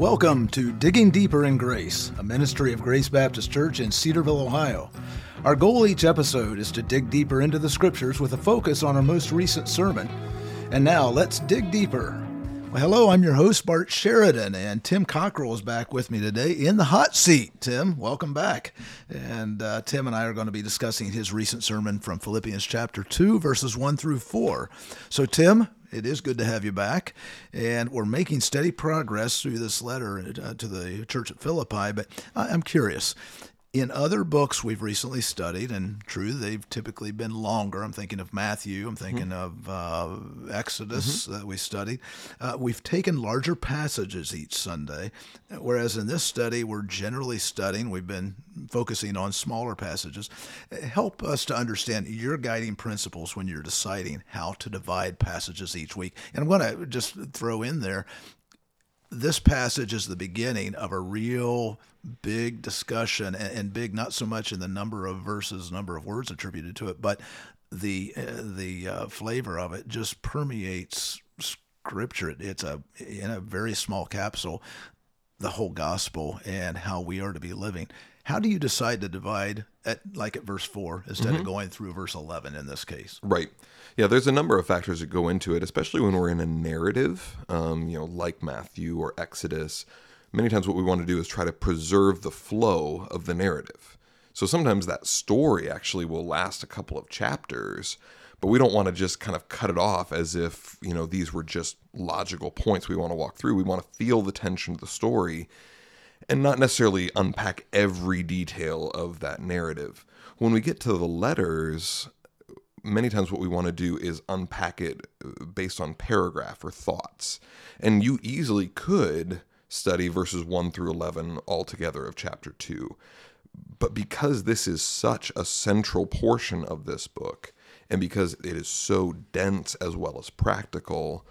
Welcome to Digging Deeper in Grace, a ministry of Grace Baptist Church in Cedarville, Ohio. Our goal each episode is to dig deeper into the Scriptures with a focus on our most recent sermon. And now, let's dig deeper. Well, hello, I'm your host, Bart Sheridan, and Tim Cockrell is back with me today in the hot seat. Tim, welcome back. And Tim and I are going to be discussing his recent sermon from Philippians chapter 2, verses 1 through 4. So, Tim, it is good to have you back, and we're making steady progress through this letter to the church at Philippi, but I'm curious. In other books we've recently studied, and true, they've typically been longer. I'm thinking of Matthew. I'm thinking of Exodus that we studied. We've taken larger passages each Sunday, whereas in this study we're generally studying. We've been focusing on smaller passages. Help us to understand your guiding principles when you're deciding how to divide passages each week. And I'm going to just throw in there, this passage is the beginning of a real big discussion, and big not so much in the number of verses, number of words attributed to it, but the flavor of it just permeates Scripture. It's in a very small capsule, the whole gospel and how we are to be living. How do you decide to divide at verse 4 instead of going through verse 11 in this case? Right. Yeah, there's a number of factors that go into it, especially when we're in a narrative, like Matthew or Exodus. Many times what we want to do is try to preserve the flow of the narrative. So sometimes that story actually will last a couple of chapters, but we don't want to just kind of cut it off as if, these were just logical points we want to walk through. We want to feel the tension of the story and not necessarily unpack every detail of that narrative. When we get to the letters, many times what we want to do is unpack it based on paragraph or thoughts. And you easily could study verses 1 through 11 altogether of chapter 2. But because this is such a central portion of this book, and because it is so dense as well as practical,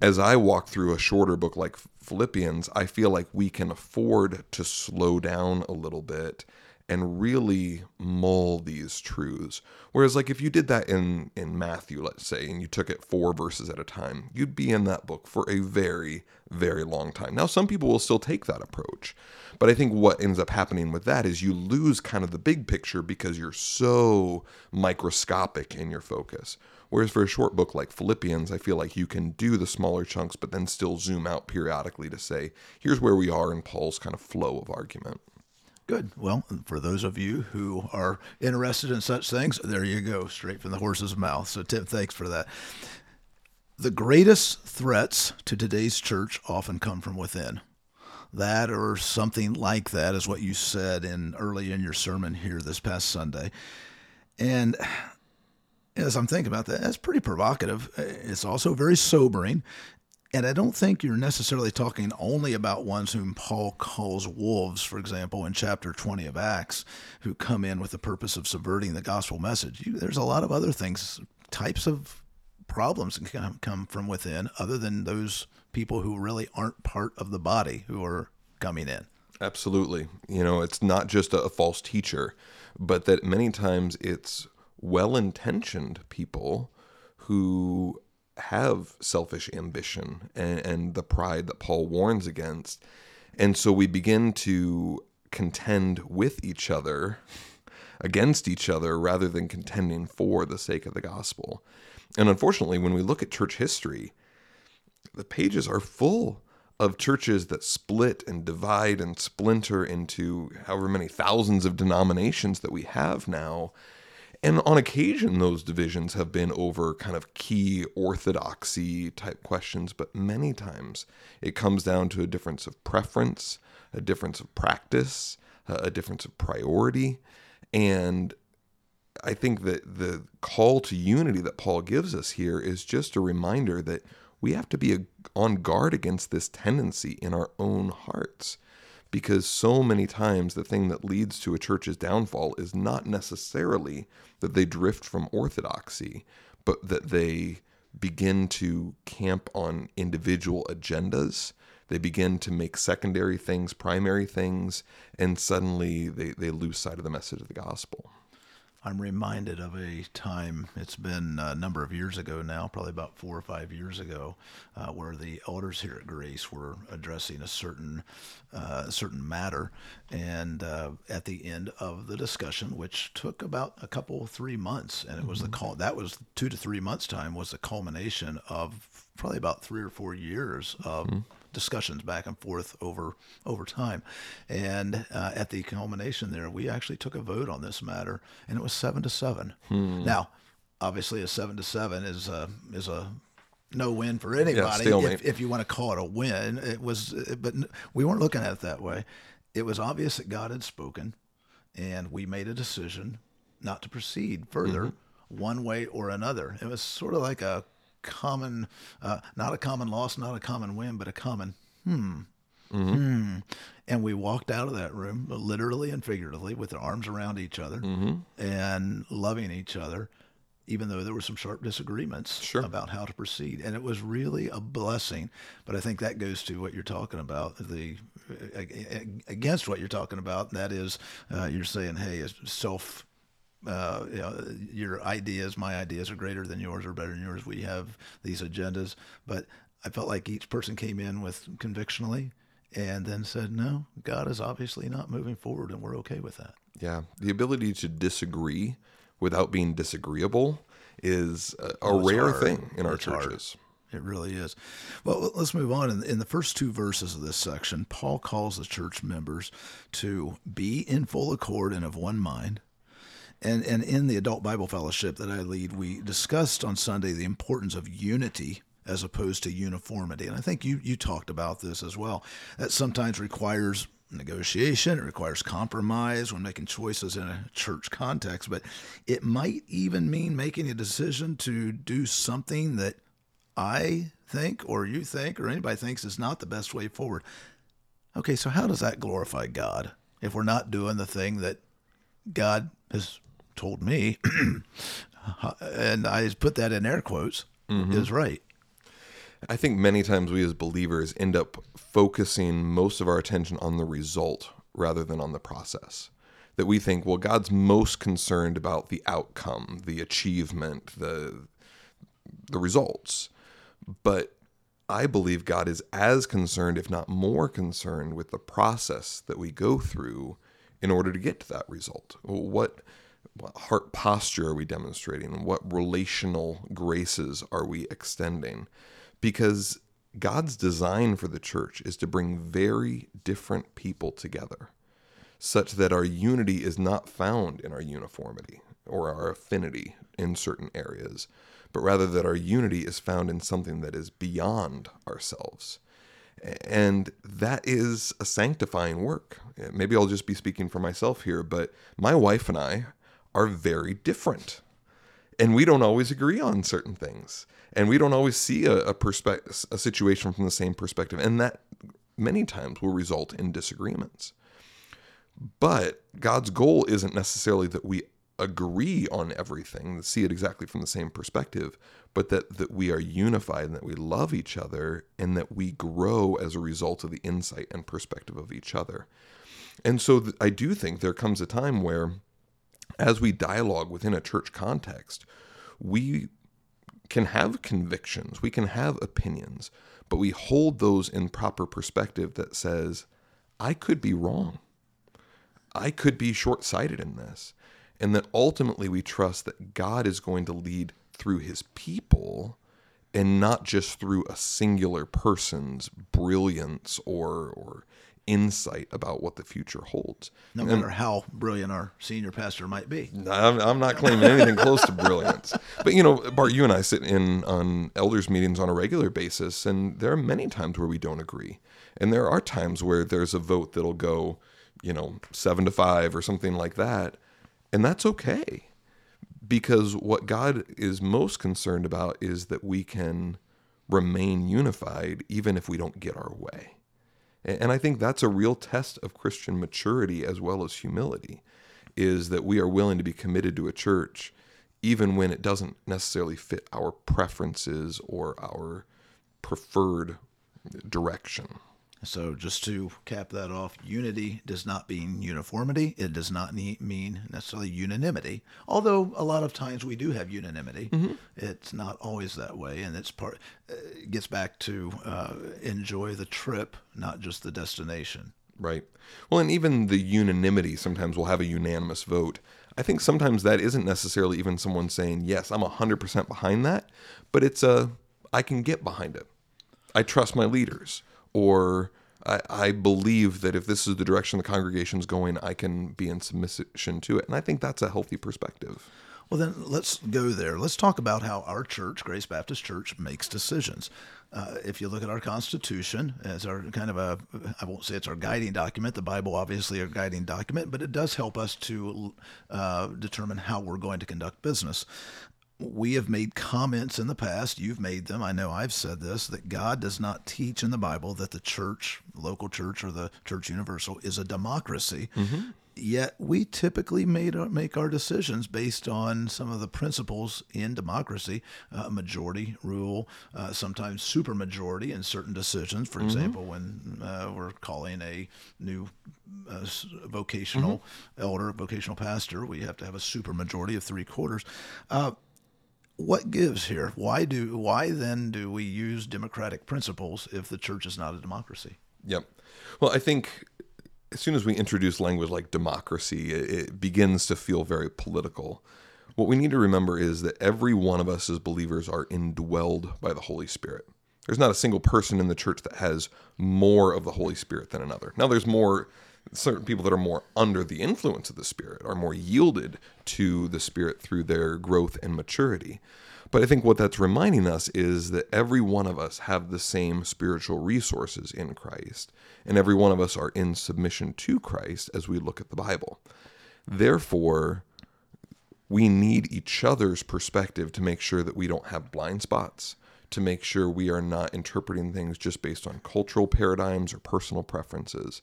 as I walk through a shorter book like Philippians, I feel like we can afford to slow down a little bit and really mull these truths. Whereas like if you did that in Matthew, let's say, and you took it 4 verses at a time, you'd be in that book for a very, very long time. Now, some people will still take that approach, but I think what ends up happening with that is you lose kind of the big picture because you're so microscopic in your focus. Whereas for a short book like Philippians, I feel like you can do the smaller chunks, but then still zoom out periodically to say, here's where we are in Paul's kind of flow of argument. Good. Well, for those of you who are interested in such things, there you go, straight from the horse's mouth. So, Tim, thanks for that. The greatest threats to today's church often come from within. That or something like that is what you said early in your sermon here this past Sunday. And as I'm thinking about that, that's pretty provocative. It's also very sobering. And I don't think you're necessarily talking only about ones whom Paul calls wolves, for example, in chapter 20 of Acts, who come in with the purpose of subverting the gospel message. There's a lot of other things, types of problems that can come from within, other than those people who really aren't part of the body who are coming in. Absolutely. It's not just a false teacher, but that many times it's well-intentioned people who have selfish ambition and the pride that Paul warns against. And so we begin to contend with each other, against each other, rather than contending for the sake of the gospel. And unfortunately, when we look at church history, the pages are full of churches that split and divide and splinter into however many thousands of denominations that we have now. And on occasion, those divisions have been over kind of key orthodoxy type questions, but many times it comes down to a difference of preference, a difference of practice, a difference of priority. And I think that the call to unity that Paul gives us here is just a reminder that we have to be on guard against this tendency in our own hearts. Because so many times the thing that leads to a church's downfall is not necessarily that they drift from orthodoxy, but that they begin to camp on individual agendas. They begin to make secondary things primary things, and suddenly they lose sight of the message of the gospel. I'm reminded of a time, it's been a number of years ago now, probably about 4 or 5 years ago, where the elders here at Grace were addressing a certain matter. And at the end of the discussion, which took about a couple, 3 months, and it was the call, that was 2 to 3 months time, was the culmination of probably about 3 or 4 years of discussions back and forth over time. And at the culmination there, we actually took a vote on this matter, and it was 7-7. Now, obviously, a 7-7 is a no-win for anybody, if you want to call it a win. It was, but we weren't looking at it that way. It was obvious that God had spoken, and we made a decision not to proceed further one way or another. It was sort of like a common, not a common loss, not a common win, but a common And we walked out of that room, literally and figuratively, with our arms around each other and loving each other, even though there were some sharp disagreements about how to proceed. And it was really a blessing. But I think that goes to what you're talking about, against what you're talking about. That is, you're saying, hey, it's self, you know, your ideas, my ideas are greater than yours or better than yours. We have these agendas. But I felt like each person came in with convictionally and then said, no, God is obviously not moving forward, and we're okay with that. Yeah. The ability to disagree without being disagreeable is a rare thing in our churches. It really is. Well, let's move on. In the first two verses of this section, Paul calls the church members to be in full accord and of one mind. And in the adult Bible fellowship that I lead, we discussed on Sunday the importance of unity as opposed to uniformity. And I think you talked about this as well. That sometimes requires negotiation, it requires compromise when making choices in a church context, but it might even mean making a decision to do something that I think or you think or anybody thinks is not the best way forward. Okay, so how does that glorify God if we're not doing the thing that God has told me, and I put that in air quotes, is right? I think many times we as believers end up focusing most of our attention on the result rather than on the process. That we think, well, God's most concerned about the outcome, the achievement, the results. But I believe God is as concerned, if not more concerned, with the process that we go through in order to get to that result. What heart posture are we demonstrating? What relational graces are we extending? Because God's design for the church is to bring very different people together, such that our unity is not found in our uniformity or our affinity in certain areas, but rather that our unity is found in something that is beyond ourselves. And that is a sanctifying work. Maybe I'll just be speaking for myself here, but my wife and I are very different. And we don't always agree on certain things. And we don't always see a situation from the same perspective. And that many times will result in disagreements. But God's goal isn't necessarily that we agree on everything, see it exactly from the same perspective, but that we are unified and that we love each other and that we grow as a result of the insight and perspective of each other. And so I do think there comes a time where, as we dialogue within a church context, we can have convictions, we can have opinions, but we hold those in proper perspective that says, I could be wrong. I could be short-sighted in this. And that ultimately we trust that God is going to lead through his people and not just through a singular person's brilliance or insight about what the future holds. No matter how brilliant our senior pastor might be. I'm not claiming anything close to brilliance. But, Bart, you and I sit in on elders meetings on a regular basis, and there are many times where we don't agree. And there are times where there's a vote that'll go, 7-5 or something like that. And that's okay, because what God is most concerned about is that we can remain unified even if we don't get our way. And I think that's a real test of Christian maturity as well as humility, is that we are willing to be committed to a church even when it doesn't necessarily fit our preferences or our preferred direction. So just to cap that off, unity does not mean uniformity. It does not mean necessarily unanimity, although a lot of times we do have unanimity. Mm-hmm. It's not always that way, and it gets back to enjoy the trip, not just the destination. Right. Well, and even the unanimity, sometimes we'll have a unanimous vote. I think sometimes that isn't necessarily even someone saying, yes, I'm 100% behind that, but it's I can get behind it. I trust my leaders. Or I believe that if this is the direction the congregation's going, I can be in submission to it. And I think that's a healthy perspective. Well, then let's go there. Let's talk about how our church, Grace Baptist Church, makes decisions. If you look at our Constitution as our kind of a, I won't say it's our guiding document. The Bible, obviously, our guiding document, but it does help us to determine how we're going to conduct business. We have made comments in the past, you've made them, I know I've said this, that God does not teach in the Bible that the church, local church or the church universal is a democracy, mm-hmm. Yet we typically make our decisions based on some of the principles in democracy, majority rule, sometimes supermajority in certain decisions. For mm-hmm. example, when we're calling a new vocational mm-hmm. elder, vocational pastor, we have to have a supermajority of 3/4. What gives here? Why then do we use democratic principles if the church is not a democracy? Yep. Well, I think as soon as we introduce language like democracy, it begins to feel very political. What we need to remember is that every one of us as believers are indwelled by the Holy Spirit. There's not a single person in the church that has more of the Holy Spirit than another. Now, there's more certain people that are more under the influence of the Spirit, are more yielded to the Spirit through their growth and maturity. But I think what that's reminding us is that every one of us have the same spiritual resources in Christ, and every one of us are in submission to Christ as we look at the Bible. Therefore, we need each other's perspective to make sure that we don't have blind spots, to make sure we are not interpreting things just based on cultural paradigms or personal preferences.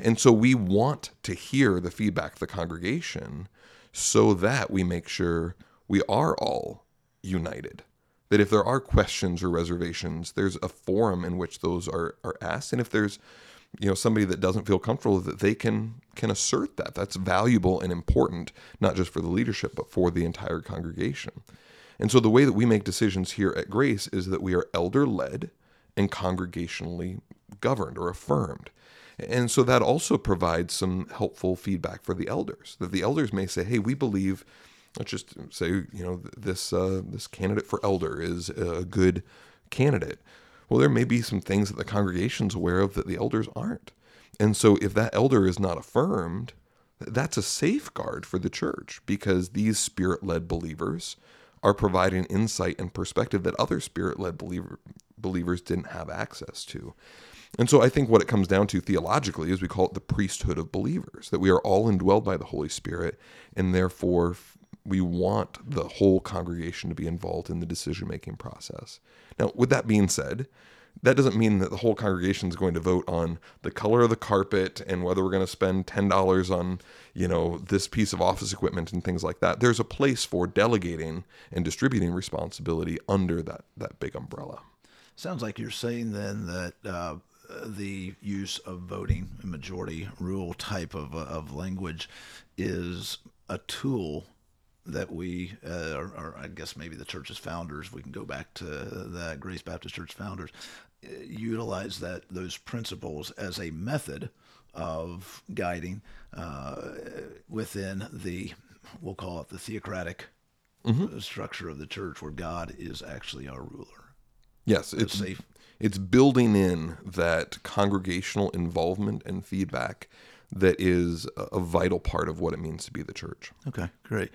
And so we want to hear the feedback of the congregation so that we make sure we are all united. That if there are questions or reservations, there's a forum in which those are asked. And if there's, somebody that doesn't feel comfortable with it, they can assert that. That's valuable and important, not just for the leadership, but for the entire congregation. And so the way that we make decisions here at Grace is that we are elder-led and congregationally governed or affirmed. And so that also provides some helpful feedback for the elders, that the elders may say, hey, we believe, let's just say, this candidate for elder is a good candidate. Well, there may be some things that the congregation's aware of that the elders aren't. And so if that elder is not affirmed, that's a safeguard for the church because these Spirit-led believers are providing insight and perspective that other Spirit-led believers didn't have access to. And so I think what it comes down to theologically is we call it the priesthood of believers, that we are all indwelled by the Holy Spirit, and therefore we want the whole congregation to be involved in the decision-making process. Now, with that being said, that doesn't mean that the whole congregation is going to vote on the color of the carpet and whether we're going to spend $10 on, this piece of office equipment and things like that. There's a place for delegating and distributing responsibility under that big umbrella. Sounds like you're saying then that the use of voting, majority rule type of language is a tool that we, or I guess maybe the church's founders, we can go back to the Grace Baptist Church founders, utilize those principles as a method of guiding within the, we'll call it the theocratic mm-hmm. structure of the church where God is actually our ruler. Yes, it's building in that congregational involvement and feedback that is a vital part of what it means to be the church. Okay, great.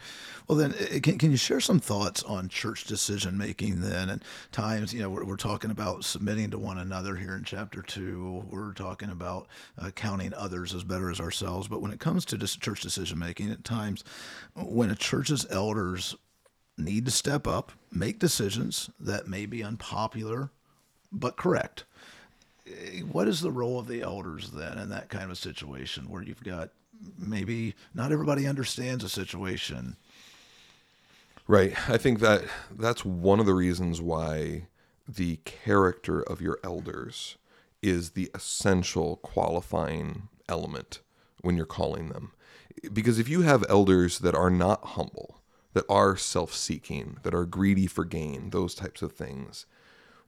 Well, then, can you share some thoughts on church decision-making then? And times, we're talking about submitting to one another here in Chapter 2. We're talking about counting others as better as ourselves. But when it comes to church decision-making, at times when a church's elders need to step up, make decisions that may be unpopular, but correct. What is the role of the elders then in that kind of situation where you've got maybe not everybody understands a situation? Right. I think that that's one of the reasons why the character of your elders is the essential qualifying element when you're calling them. Because if you have elders that are not humble, that are self-seeking, that are greedy for gain, those types of things,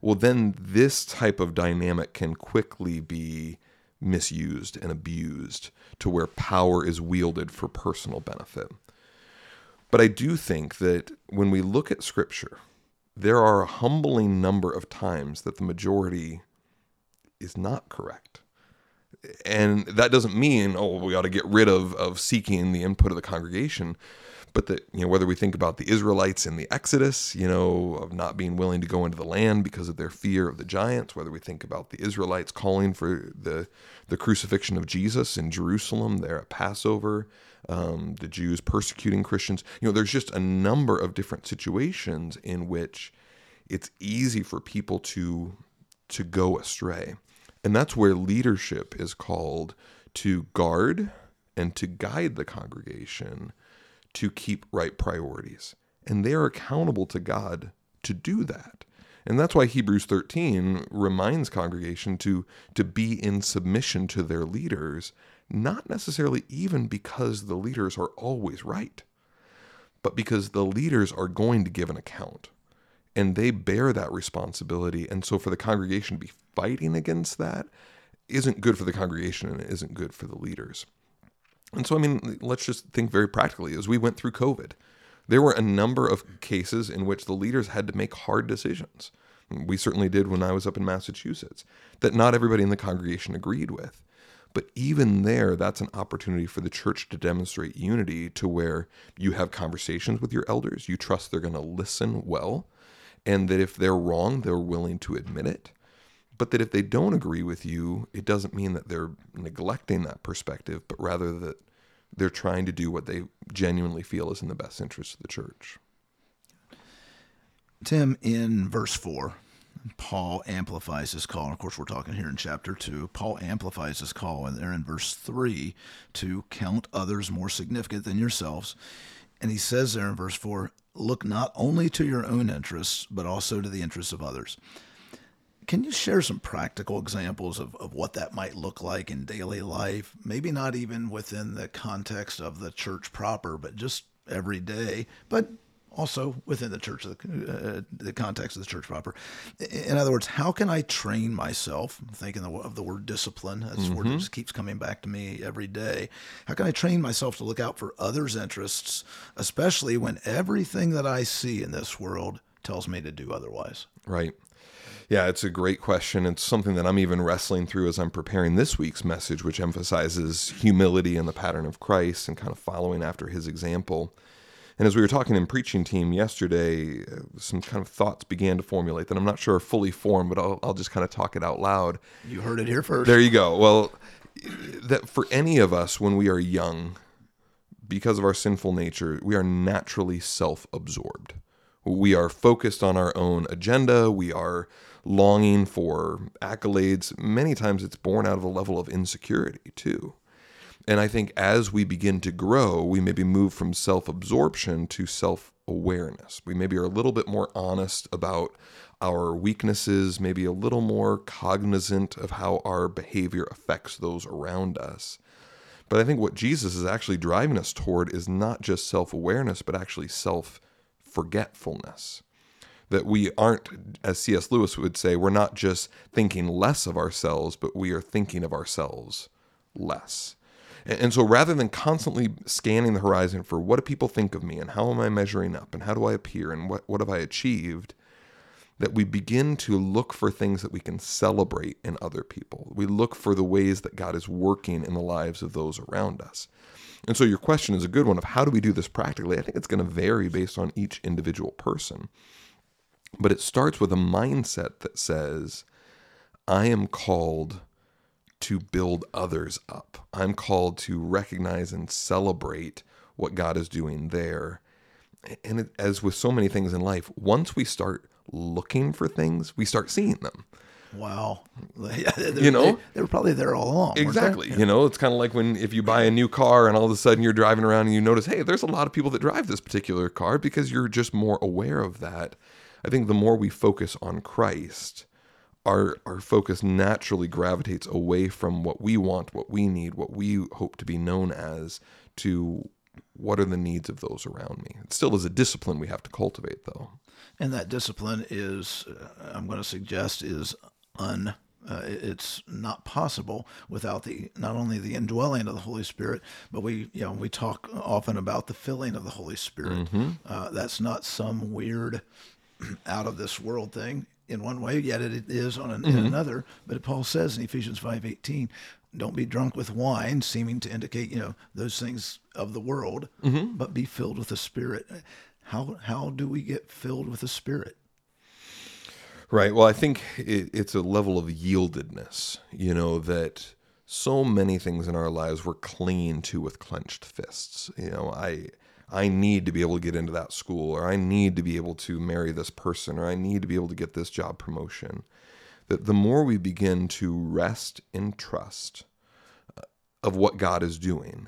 well, then this type of dynamic can quickly be misused and abused to where power is wielded for personal benefit. But I do think that when we look at Scripture, there are a humbling number of times that the majority is not correct. And that doesn't mean, we ought to get rid of seeking the input of the congregation. But that, whether we think about the Israelites in the Exodus, of not being willing to go into the land because of their fear of the giants, whether we think about the Israelites calling for the crucifixion of Jesus in Jerusalem there at Passover, the Jews persecuting Christians, there's just a number of different situations in which it's easy for people to go astray. And that's where leadership is called to guard and to guide the congregation to keep right priorities. And they are accountable to God to do that. And that's why Hebrews 13 reminds congregation to be in submission to their leaders, not necessarily even because the leaders are always right, but because the leaders are going to give an account. And they bear that responsibility. And so for the congregation to be fighting against that isn't good for the congregation and it isn't good for the leaders. And so, let's just think very practically. As we went through COVID, there were a number of cases in which the leaders had to make hard decisions. We certainly did when I was up in Massachusetts, that not everybody in the congregation agreed with. But even there, that's an opportunity for the church to demonstrate unity to where you have conversations with your elders, you trust they're going to listen well, and that if they're wrong, they're willing to admit it. But that if they don't agree with you, it doesn't mean that they're neglecting that perspective, but rather that they're trying to do what they genuinely feel is in the best interest of the church. Tim, in verse 4, Paul amplifies his call. And of course, we're talking here in chapter 2. Paul amplifies his call, and there in verse 3, to count others more significant than yourselves. And he says there in verse 4, look not only to your own interests, but also to the interests of others. Can you share some practical examples of what that might look like in daily life? Maybe not even within the context of the church proper, but just every day, but also within the church, the context of the church proper. In other words, how can I train myself? I'm thinking of the word discipline. That's mm-hmm. the word that just keeps coming back to me every day. How can I train myself to look out for others' interests, especially when everything that I see in this world tells me to do otherwise? Right. Yeah, it's a great question. It's something that I'm even wrestling through as I'm preparing this week's message, which emphasizes humility and the pattern of Christ and kind of following after his example. And as we were talking in preaching team yesterday, some kind of thoughts began to formulate that I'm not sure are fully formed, but I'll just kind of talk it out loud. You heard it here first. There you go. Well, that for any of us, when we are young, because of our sinful nature, we are naturally self-absorbed. We are focused on our own agenda. We are longing for accolades. Many times it's born out of a level of insecurity too. And I think as we begin to grow, we maybe move from self-absorption to self-awareness. We maybe are a little bit more honest about our weaknesses, maybe a little more cognizant of how our behavior affects those around us. But I think what Jesus is actually driving us toward is not just self-awareness, but actually self-forgetfulness. That we aren't, as C.S. Lewis would say, we're not just thinking less of ourselves, but we are thinking of ourselves less. And so rather than constantly scanning the horizon for what do people think of me and how am I measuring up and how do I appear and what have I achieved, that we begin to look for things that we can celebrate in other people. We look for the ways that God is working in the lives of those around us. And so your question is a good one of how do we do this practically? I think it's going to vary based on each individual person. But it starts with a mindset that says, I am called to build others up. I'm called to recognize and celebrate what God is doing there. And as with so many things in life, once we start looking for things, we start seeing them. Wow. They were probably there all along. Exactly. Yeah. It's kind of like when if you buy a new car and all of a sudden you're driving around and you notice, hey, there's a lot of people that drive this particular car because you're just more aware of that. I think the more we focus on Christ, our focus naturally gravitates away from what we want, what we need, what we hope to be known as, to what are the needs of those around me. It still is a discipline we have to cultivate, though. And that discipline is, I'm going to suggest, is it's not possible without not only the indwelling of the Holy Spirit, but we talk often about the filling of the Holy Spirit. Mm-hmm. That's not some weird out of this world thing in one way, yet it is in another. But Paul says in Ephesians 5:18, don't be drunk with wine, seeming to indicate, those things of the world, but be filled with the Spirit. How do we get filled with the Spirit? Right. Well, I think it's a level of yieldedness, that so many things in our lives we're clinging to with clenched fists. I need to be able to get into that school, or I need to be able to marry this person, or I need to be able to get this job promotion. That the more we begin to rest and trust of what God is doing,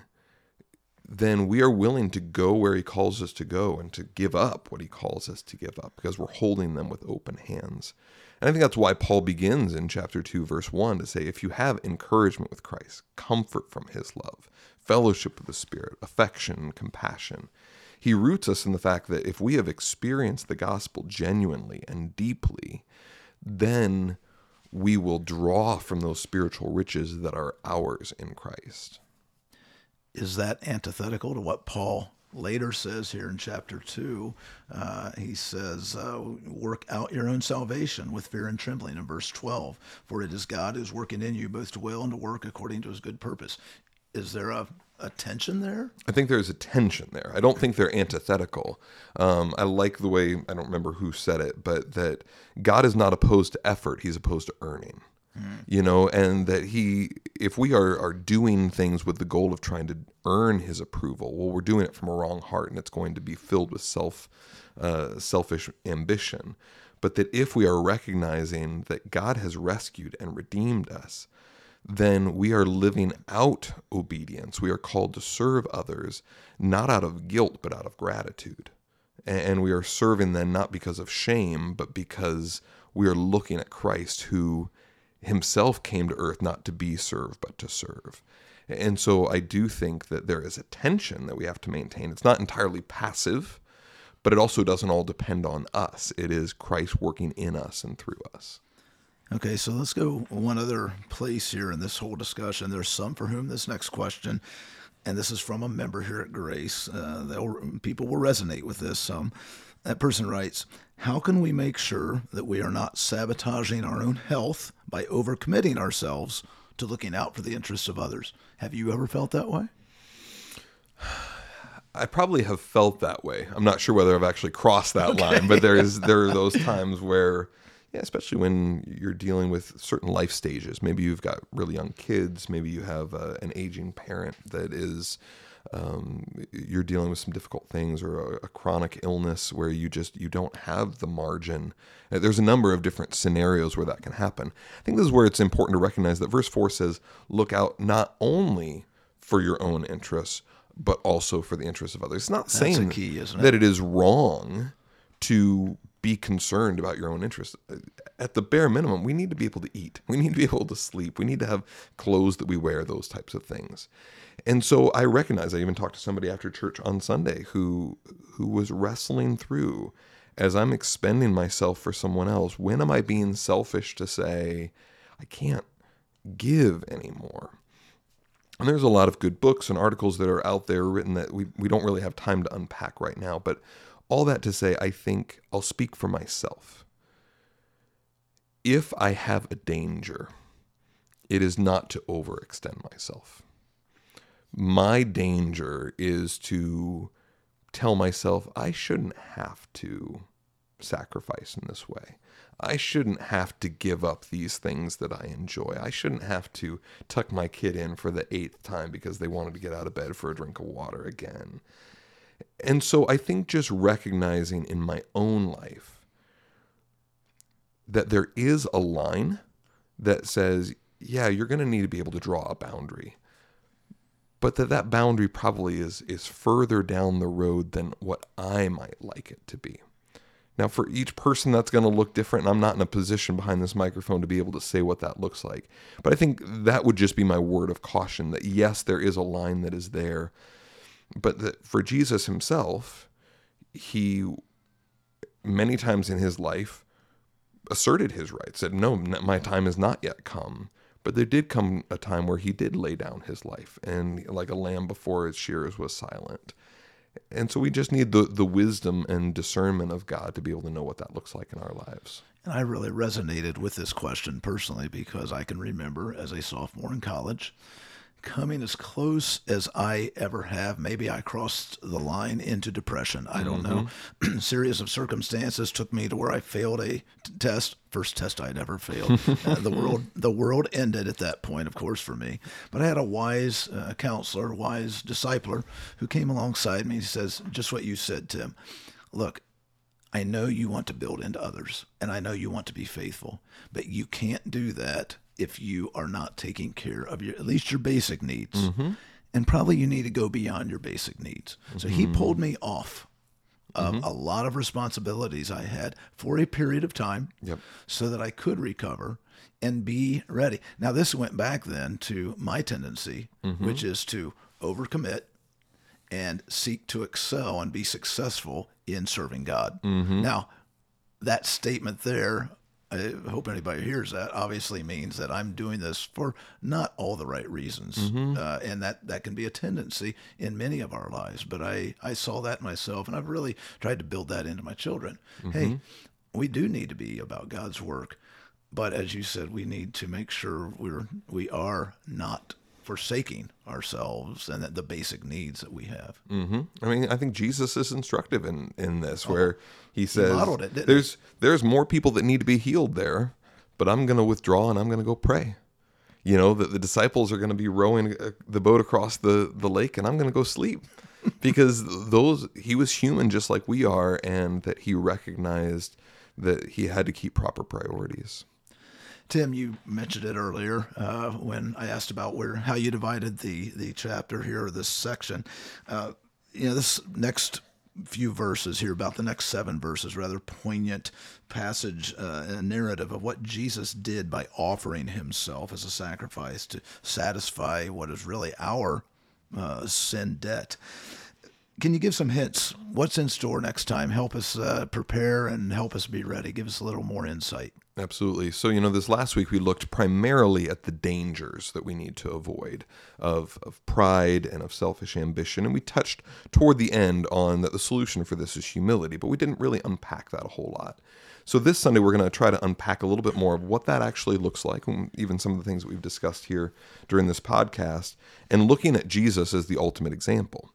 then we are willing to go where he calls us to go and to give up what he calls us to give up, because we're holding them with open hands. And I think that's why Paul begins in chapter 2, verse 1, to say, if you have encouragement with Christ, comfort from his love, fellowship with the Spirit, affection and compassion. He roots us in the fact that if we have experienced the gospel genuinely and deeply, then we will draw from those spiritual riches that are ours in Christ. Is that antithetical to what Paul later says here in chapter 2? He says, work out your own salvation with fear and trembling in verse 12. For it is God who's working in you both to will and to work according to his good purpose. Is there a tension there? I think there's a tension there. I don't think they're antithetical. I like the way, I don't remember who said it, but that God is not opposed to effort. He's opposed to earning. And that if we are doing things with the goal of trying to earn his approval, well, we're doing it from a wrong heart, and it's going to be filled with selfish ambition. But that if we are recognizing that God has rescued and redeemed us, then we are living out obedience. We are called to serve others, not out of guilt, but out of gratitude. And we are serving them not because of shame, but because we are looking at Christ, who himself came to earth not to be served, but to serve. And so I do think that there is a tension that we have to maintain. It's not entirely passive, but it also doesn't all depend on us. It is Christ working in us and through us. Okay, so let's go one other place here in this whole discussion. There's some for whom this next question, and this is from a member here at Grace, people will resonate with this. That person writes, how can we make sure that we are not sabotaging our own health by overcommitting ourselves to looking out for the interests of others? Have you ever felt that way? I probably have felt that way. I'm not sure whether I've actually crossed that line, but there are those times where, especially when you're dealing with certain life stages, maybe you've got really young kids, maybe you have an aging parent that is... you're dealing with some difficult things, or a chronic illness where you don't have the margin. There's a number of different scenarios where that can happen. I think this is where it's important to recognize that verse 4 says, look out not only for your own interests, but also for the interests of others. It's not saying that it is wrong to be concerned about your own interests. At the bare minimum, we need to be able to eat. We need to be able to sleep. We need to have clothes that we wear, those types of things. And so I recognize, I even talked to somebody after church on Sunday who was wrestling through, as I'm expending myself for someone else, when am I being selfish to say, I can't give anymore? And there's a lot of good books and articles that are out there written that we don't really have time to unpack right now, but all that to say, I think I'll speak for myself. If I have a danger, it is not to overextend myself. My danger is to tell myself, I shouldn't have to sacrifice in this way. I shouldn't have to give up these things that I enjoy. I shouldn't have to tuck my kid in for the 8th time because they wanted to get out of bed for a drink of water again. And so I think just recognizing in my own life that there is a line that says, you're going to need to be able to draw a boundary, but that boundary probably is further down the road than what I might like it to be. Now, for each person, that's going to look different, and I'm not in a position behind this microphone to be able to say what that looks like. But I think that would just be my word of caution, that yes, there is a line that is there, but that for Jesus himself, he many times in his life asserted his rights, said, no, my time has not yet come. But there did come a time where he did lay down his life, and like a lamb before its shearers was silent. And so we just need the wisdom and discernment of God to be able to know what that looks like in our lives. And I really resonated with this question personally, because I can remember as a sophomore in college coming as close as I ever have. Maybe I crossed the line into depression. I don't know. Series of circumstances took me to where I failed a test. First test I'd ever failed. The world ended at that point, of course, for me. But I had a wise counselor, wise discipler who came alongside me. He says, just what you said, Tim. Look, I know you want to build into others, and I know you want to be faithful, but you can't do that if you are not taking care of your, at least your basic needs. Mm-hmm. And probably you need to go beyond your basic needs. So he pulled me off of a lot of responsibilities I had for a period of time so that I could recover and be ready. Now, this went back then to my tendency, which is to overcommit and seek to excel and be successful in serving God. Now, that statement there, I hope anybody hears that, obviously means that I'm doing this for not all the right reasons. And that can be a tendency in many of our lives. But I saw that myself, and I've really tried to build that into my children. Hey, we do need to be about God's work. But as you said, we need to make sure we are not forsaking ourselves and that the basic needs that we have. I mean, I think Jesus is instructive in this, where he says, he modeled it, didn't there's more people that need to be healed there, but I'm going to withdraw and I'm going to go pray. You know, that the disciples are going to be rowing the boat across the lake, and I'm going to go sleep because he was human just like we are, and that he recognized that he had to keep proper priorities. Tim, you mentioned it earlier when I asked about how you divided the chapter here, or this section. This next few verses here, about the next 7 verses, rather poignant passage and narrative of what Jesus did by offering himself as a sacrifice to satisfy what is really our sin debt. Can you give some hints? What's in store next time? Help us prepare and help us be ready. Give us a little more insight. Absolutely. So, this last week we looked primarily at the dangers that we need to avoid of pride and of selfish ambition. And we touched toward the end on that the solution for this is humility, but we didn't really unpack that a whole lot. So this Sunday, we're going to try to unpack a little bit more of what that actually looks like, and even some of the things that we've discussed here during this podcast, and looking at Jesus as the ultimate example.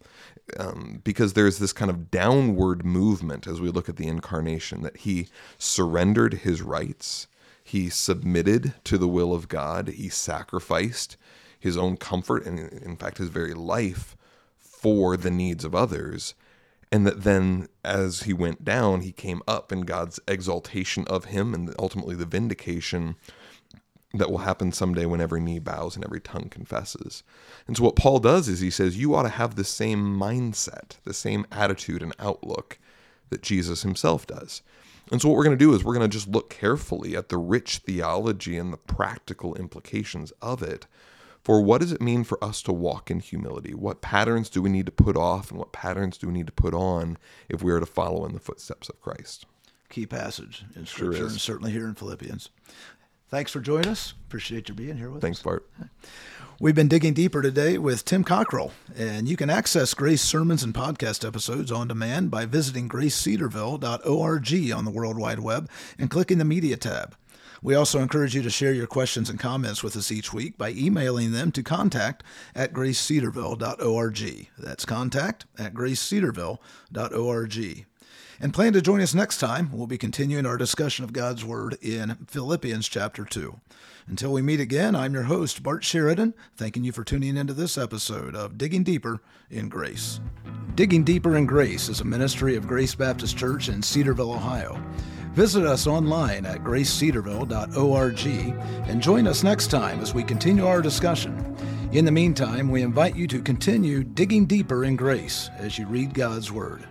Because there's this kind of downward movement as we look at the incarnation, that he surrendered his rights, he submitted to the will of God, he sacrificed his own comfort and, in fact, his very life for the needs of others. And that then as he went down, he came up, and God's exaltation of him and ultimately the vindication that will happen someday when every knee bows and every tongue confesses. And so what Paul does is he says, you ought to have the same mindset, the same attitude and outlook that Jesus himself does. And so what we're going to do is we're going to just look carefully at the rich theology and the practical implications of it. For what does it mean for us to walk in humility? What patterns do we need to put off, and what patterns do we need to put on if we are to follow in the footsteps of Christ? Key passage in Scripture, sure, and certainly here in Philippians. Thanks for joining us. Appreciate you being here with us. Thanks, Bart. We've been digging deeper today with Tim Cockrell, and you can access Grace sermons and podcast episodes on demand by visiting gracecedarville.org on the World Wide Web and clicking the Media tab. We also encourage you to share your questions and comments with us each week by emailing them to contact@gracecedarville.org. That's contact@gracecedarville.org. And plan to join us next time. We'll be continuing our discussion of God's Word in Philippians chapter 2. Until we meet again, I'm your host, Bart Sheridan, thanking you for tuning into this episode of Digging Deeper in Grace. Digging Deeper in Grace is a ministry of Grace Baptist Church in Cedarville, Ohio. Visit us online at gracecedarville.org and join us next time as we continue our discussion. In the meantime, we invite you to continue digging deeper in grace as you read God's Word.